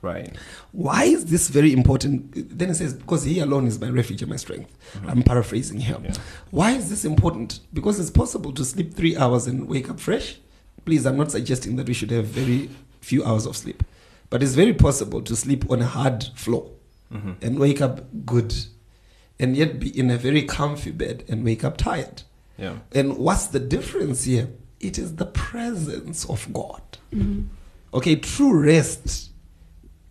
Right. Why is this very important? Then he says, because he alone is my refuge and my strength. Mm-hmm. I'm paraphrasing here. Yeah. Why is this important? Because it's possible to sleep three hours and wake up fresh. Please, I'm not suggesting that we should have very few hours of sleep. But it's very possible to sleep on a hard floor. Mm-hmm. And wake up good, and yet be in a very comfy bed and wake up tired. Yeah. And what's the difference here? It is the presence of God. Mm-hmm. Okay, true rest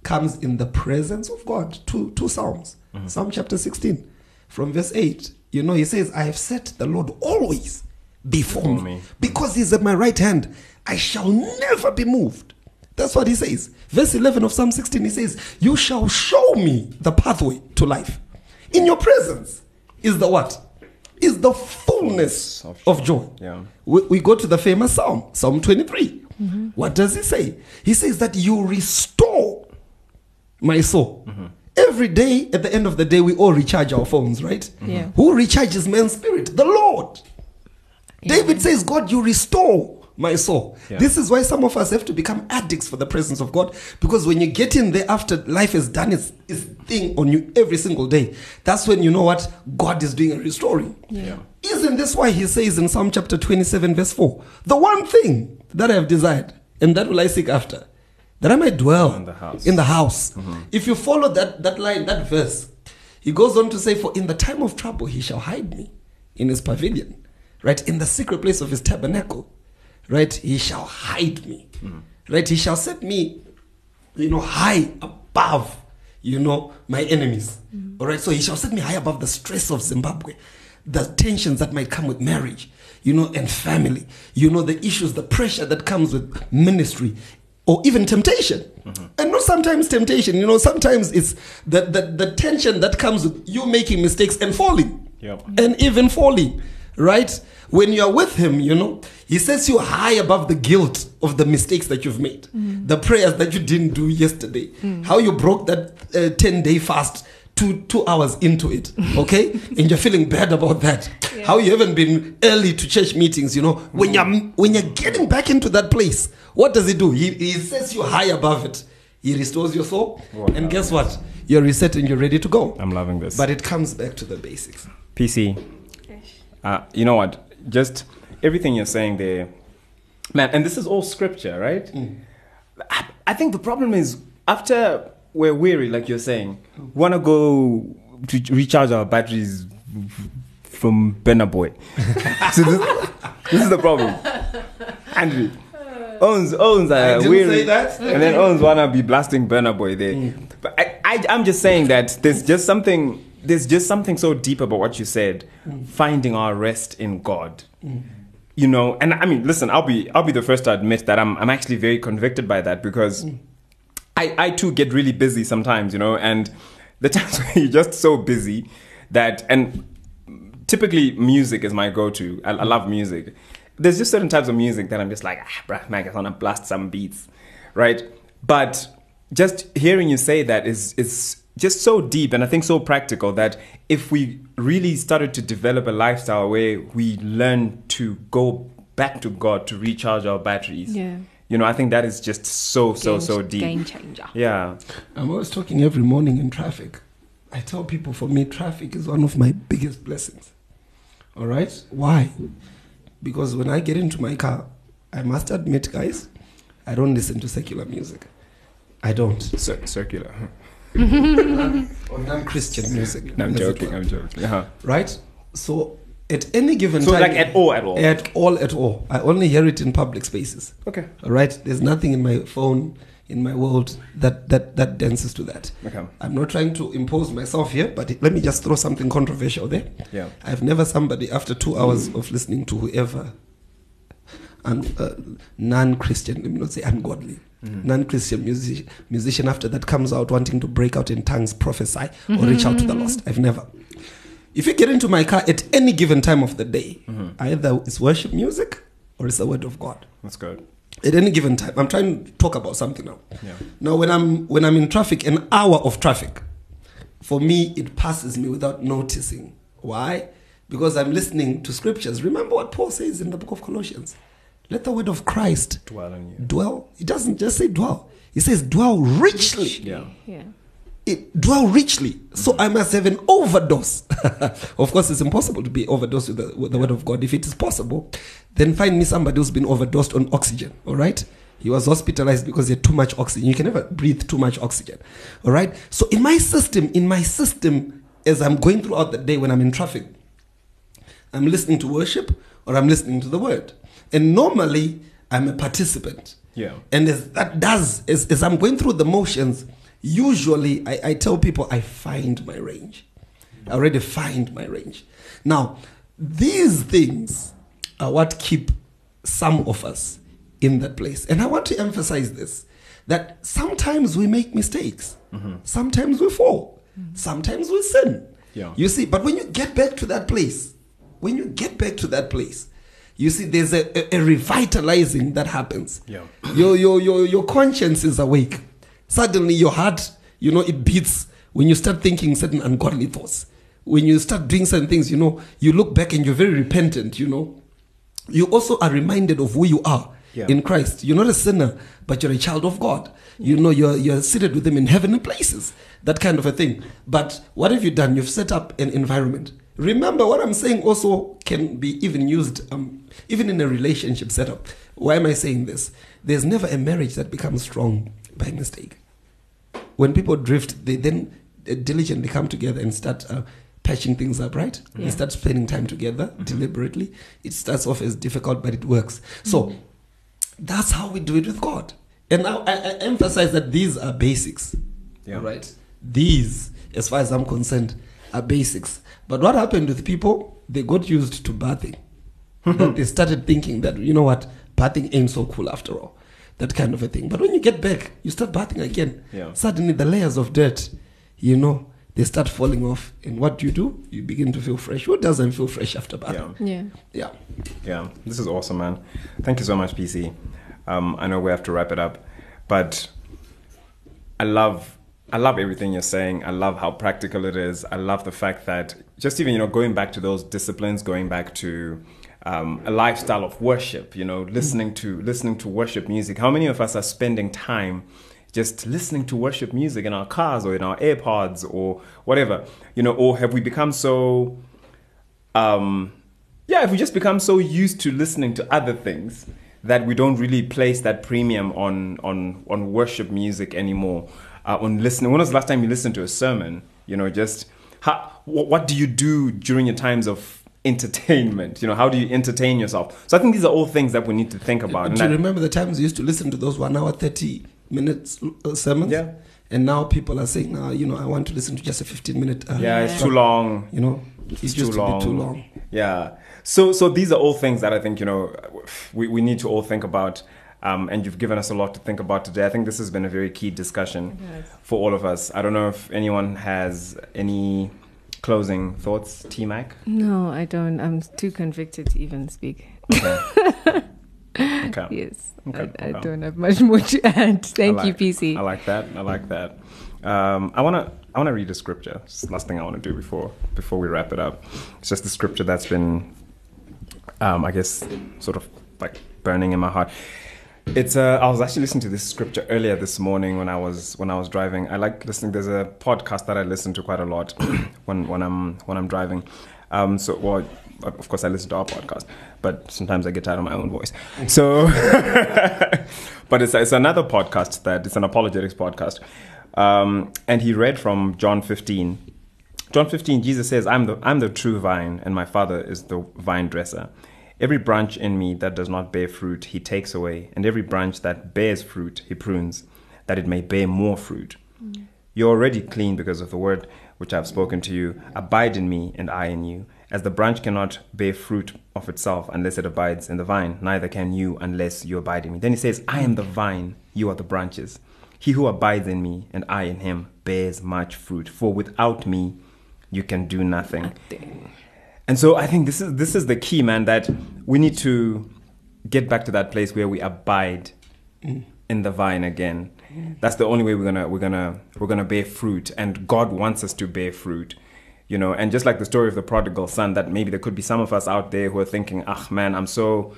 comes in the presence of God. Two, two Psalms. Mm-hmm. Psalm chapter sixteen, from verse eight. You know, he says, I have set the Lord always before, before me. me. Because he's at my right hand, I shall never be moved. That's what he says. Verse eleven of Psalm sixteen, he says, you shall show me the pathway to life. In your presence is the what? Is the fullness of, of joy. Yeah. We, we go to the famous Psalm, Psalm twenty-three. Mm-hmm. What does he say? He says that you restore my soul. Mm-hmm. Every day, at the end of the day, we all recharge our phones, right? Mm-hmm. Yeah. Who recharges man's spirit? The Lord. Yeah. David says, God, you restore my soul. Yeah. This is why some of us have to become addicts for the presence of God, because when you get in there after life has done its, its thing on you every single day, that's when you know what God is doing and restoring. Yeah. Yeah. Isn't this why he says in Psalm chapter twenty-seven verse four, the one thing that I have desired and that will I seek after, that I might dwell in the house. In the house. Mm-hmm. If you follow that, that line, that verse, he goes on to say, for in the time of trouble he shall hide me in his pavilion, right? In the secret place of his tabernacle. Right, he shall hide me. Mm-hmm. Right, he shall set me, you know, high above, you know, my enemies. Mm-hmm. All right, so he shall set me high above the stress of Zimbabwe, the tensions that might come with marriage, you know, and family, you know, the issues, the pressure that comes with ministry, or even temptation. Mm-hmm. And not sometimes temptation, you know, sometimes it's the, the, the tension that comes with you making mistakes and falling, yep. and even falling, right? When you're with him, you know, he sets you high above the guilt of the mistakes that you've made, mm. the prayers that you didn't do yesterday, mm. how you broke that uh, ten-day fast two, two hours into it, okay? And you're feeling bad about that. Yeah. How you haven't been early to church meetings, you know. When you're, when you're getting back into that place, what does he do? He, he sets you high above it. He restores your soul. Wow. And guess what? You're reset and you're ready to go. I'm loving this. But it comes back to the basics. P C, uh, you know what? Just everything you're saying there, man, and this is all scripture, right? Mm. I, I think the problem is after we're weary, like you're saying, mm. we want to go to recharge our batteries from Burner Boy. So this, this is the problem. Andrew, owns, owns are I weary, say that. And then owns want to be blasting Burner Boy there. Mm. But I, I, I'm just saying that there's just something... There's just something so deep about what you said, mm. finding our rest in God, mm. you know. And I mean, listen, I'll be I'll be the first to admit that I'm I'm actually very convicted by that, because mm. I, I too get really busy sometimes, you know, and the times where you're just so busy that, and typically music is my go-to. I, I love music. There's just certain types of music that I'm just like, ah, bruh, man, I want to blast some beats, right? But just hearing you say that is is. just so deep, and I think so practical, that if we really started to develop a lifestyle where we learn to go back to God to recharge our batteries, yeah. you know, I think that is just so, so, game, so deep. Game changer. Yeah. I'm always talking every morning in traffic. I tell people, for me, traffic is one of my biggest blessings. All right? Why? Because when I get into my car, I must admit, guys, I don't listen to secular music. I don't. C- circular. Huh? Or non-Christian music. No, I'm joking. I'm joking. Uh-huh. Right? So at any given so time. So like at all, at all? At all, at all. I only hear it in public spaces. Okay. All right? There's nothing in my phone, in my world, that, that, that dances to that. Okay. I'm not trying to impose myself here, but let me just throw something controversial there. Yeah. I've never somebody, after two hours mm. of listening to whoever, un, uh, non-Christian, let me not say ungodly, Mm. non-Christian music, musician after that comes out wanting to break out in tongues, prophesy, mm-hmm. or reach out to the lost. I've never. If you get into my car at any given time of the day, mm-hmm. either it's worship music or it's the word of God. That's good. At any given time. I'm trying to talk about something now. Yeah. Now, when I'm when I'm in traffic, an hour of traffic, for me, it passes me without noticing. Why? Because I'm listening to scriptures. Remember what Paul says in the book of Colossians. Let the word of Christ dwell on you. Dwell. He doesn't just say dwell. He says dwell richly. richly. Yeah. yeah. It dwell richly. Mm-hmm. So I must have an overdose. Of course, it's impossible to be overdosed with the, with the yeah. word of God. If it is possible, then find me somebody who's been overdosed on oxygen. All right? He was hospitalized because he had too much oxygen. You can never breathe too much oxygen. All right? So in my system, in my system, as I'm going throughout the day when I'm in traffic, I'm listening to worship or I'm listening to the word. And normally, I'm a participant. Yeah. And as that does, as, as I'm going through the motions, usually I, I tell people I find my range. I already find my range. Now, these things are what keep some of us in that place. And I want to emphasize this, that sometimes we make mistakes. Mm-hmm. Sometimes we fall. Mm-hmm. Sometimes we sin. Yeah. You see, but when you get back to that place, when you get back to that place, you see, there's a, a, a revitalizing that happens. Yeah. Your, your, your, your conscience is awake. Suddenly your heart, you know, it beats when you start thinking certain ungodly thoughts. When you start doing certain things, you know, you look back and you're very repentant, you know. You also are reminded of who you are yeah. in Christ. You're not a sinner, but you're a child of God. Yeah. You know, you're, you're seated with him in heavenly places, that kind of a thing. But what have you done? You've set up an environment. Remember, what I'm saying also can be even used, um, even in a relationship setup. Why am I saying this? There's never a marriage that becomes strong by mistake. When people drift, they then diligently come together and start uh, patching things up, right? Yeah. They start spending time together mm-hmm. deliberately. It starts off as difficult, but it works. Mm-hmm. So that's how we do it with God. And now I, I emphasize that these are basics, yeah. right? These, as far as I'm concerned, are basics. But what happened with people, they got used to bathing. They started thinking that, you know what, bathing ain't so cool after all. That kind of a thing. But when you get back, you start bathing again. Yeah. Suddenly the layers of dirt, you know, they start falling off. And what do you do? You begin to feel fresh. Who doesn't feel fresh after bathing? Yeah. Yeah. Yeah. yeah. This is awesome, man. Thank you so much, P C. Um, I know we have to wrap it up. But I love... I love everything you're saying. I love how practical it is. I love the fact that just even, you know, going back to those disciplines, going back to um, a lifestyle of worship, you know, listening to listening to worship music. How many of us are spending time just listening to worship music in our cars or in our AirPods or whatever, you know, or have we become so, um, yeah, have we just become so used to listening to other things that we don't really place that premium on on, on worship music anymore? Uh, on listening, when was the last time you listened to a sermon? You know, just how, wh- what do you do during your times of entertainment? You know, how do you entertain yourself? So I think these are all things that we need to think about. Do and you that, remember the times you used to listen to those one hour, thirty minutes uh, sermons? Yeah. And now people are saying, now, you know, I want to listen to just a fifteen minute. Uh, yeah, it's yeah. too long. You know, it's, it's too, long. too long. Yeah. So, so these are all things that I think, you know, we, we need to all think about. Um, and you've given us a lot to think about today. I think this has been a very key discussion yes. for all of us. I don't know if anyone has any closing thoughts. T-Mac? No, I don't. I'm too convicted to even speak. Okay. okay. Yes. Okay. I, okay. I don't have much more to add. Thank like, you, P C. I like that. I like that. Um, I want to I want to read a scripture. It's the last thing I want to do before before we wrap it up. It's just the scripture that's been, um, I guess, sort of like burning in my heart. It's uh, I was actually listening to this scripture earlier this morning when I was when I was driving. I like listening. There's a podcast that I listen to quite a lot when when I'm when I'm driving. Um, so well, of course I listen to our podcast, but sometimes I get tired of my own voice. So, but it's it's another podcast that it's an apologetics podcast, um, and he read from John fifteen. John fifteen. Jesus says, "I'm the I'm the true vine, and my Father is the vine dresser. Every branch in me that does not bear fruit, he takes away. And every branch that bears fruit, he prunes, that it may bear more fruit. Mm. You're already clean because of the word which I have spoken to you. Abide in me, and I in you. As the branch cannot bear fruit of itself unless it abides in the vine, neither can you unless you abide in me." Then he says, "I am the vine, you are the branches. He who abides in me, and I in him, bears much fruit. For without me, you can do nothing." nothing. And so I think this is this is the key, man, that we need to get back to that place where we abide mm. in the vine again. Mm. That's the only way we're gonna we're gonna we're gonna bear fruit, and God wants us to bear fruit, you know. And just like the story of the prodigal son, that maybe there could be some of us out there who are thinking, "Ah, man, I'm so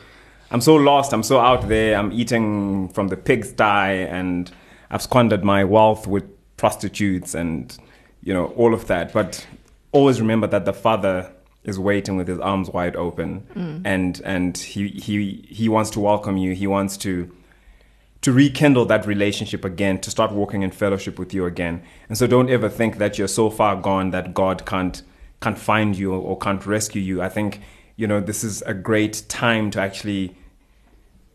I'm so lost. I'm so out there. I'm eating from the pigsty, and I've squandered my wealth with prostitutes, and you know all of that." But always remember that the Father is waiting with his arms wide open, mm. and and he he he wants to welcome you. He wants to to rekindle that relationship again, to start walking in fellowship with you again. And so, don't ever think that you're so far gone that God can't can't find you or can't rescue you. I think you know this is a great time to actually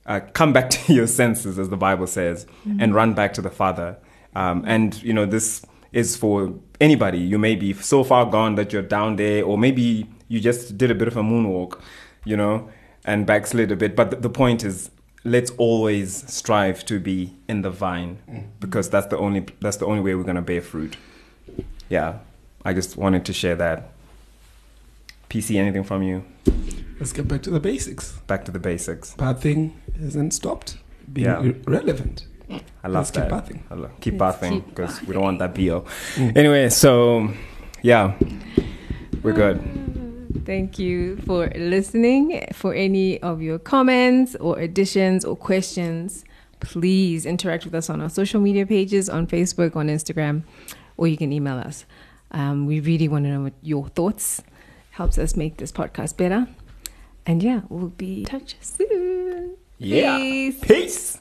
uh, come back to your senses, as the Bible says, mm. and run back to the Father. Um, and you know this is for anybody. You may be so far gone that you're down there, or maybe you just did a bit of a moonwalk, you know, and backslid a bit. But th- the point is, let's always strive to be in the vine, mm. because that's the only that's the only way we're going to bear fruit. Yeah, I just wanted to share that. P C, anything from you? Let's get back to the basics. Back to the basics. Bathing hasn't stopped being yeah. relevant. I love Let's that. Keep bathing. I love, keep Let's bathing because we don't want that B O. Mm. Anyway, so yeah, we're good. Thank you for listening. For any of your comments or additions or questions, please interact with us on our social media pages, on Facebook, on Instagram, or you can email us. Um, we really want to know what your thoughts helps us make this podcast better. And yeah, we'll be in touch soon. Yeah. Peace. Peace.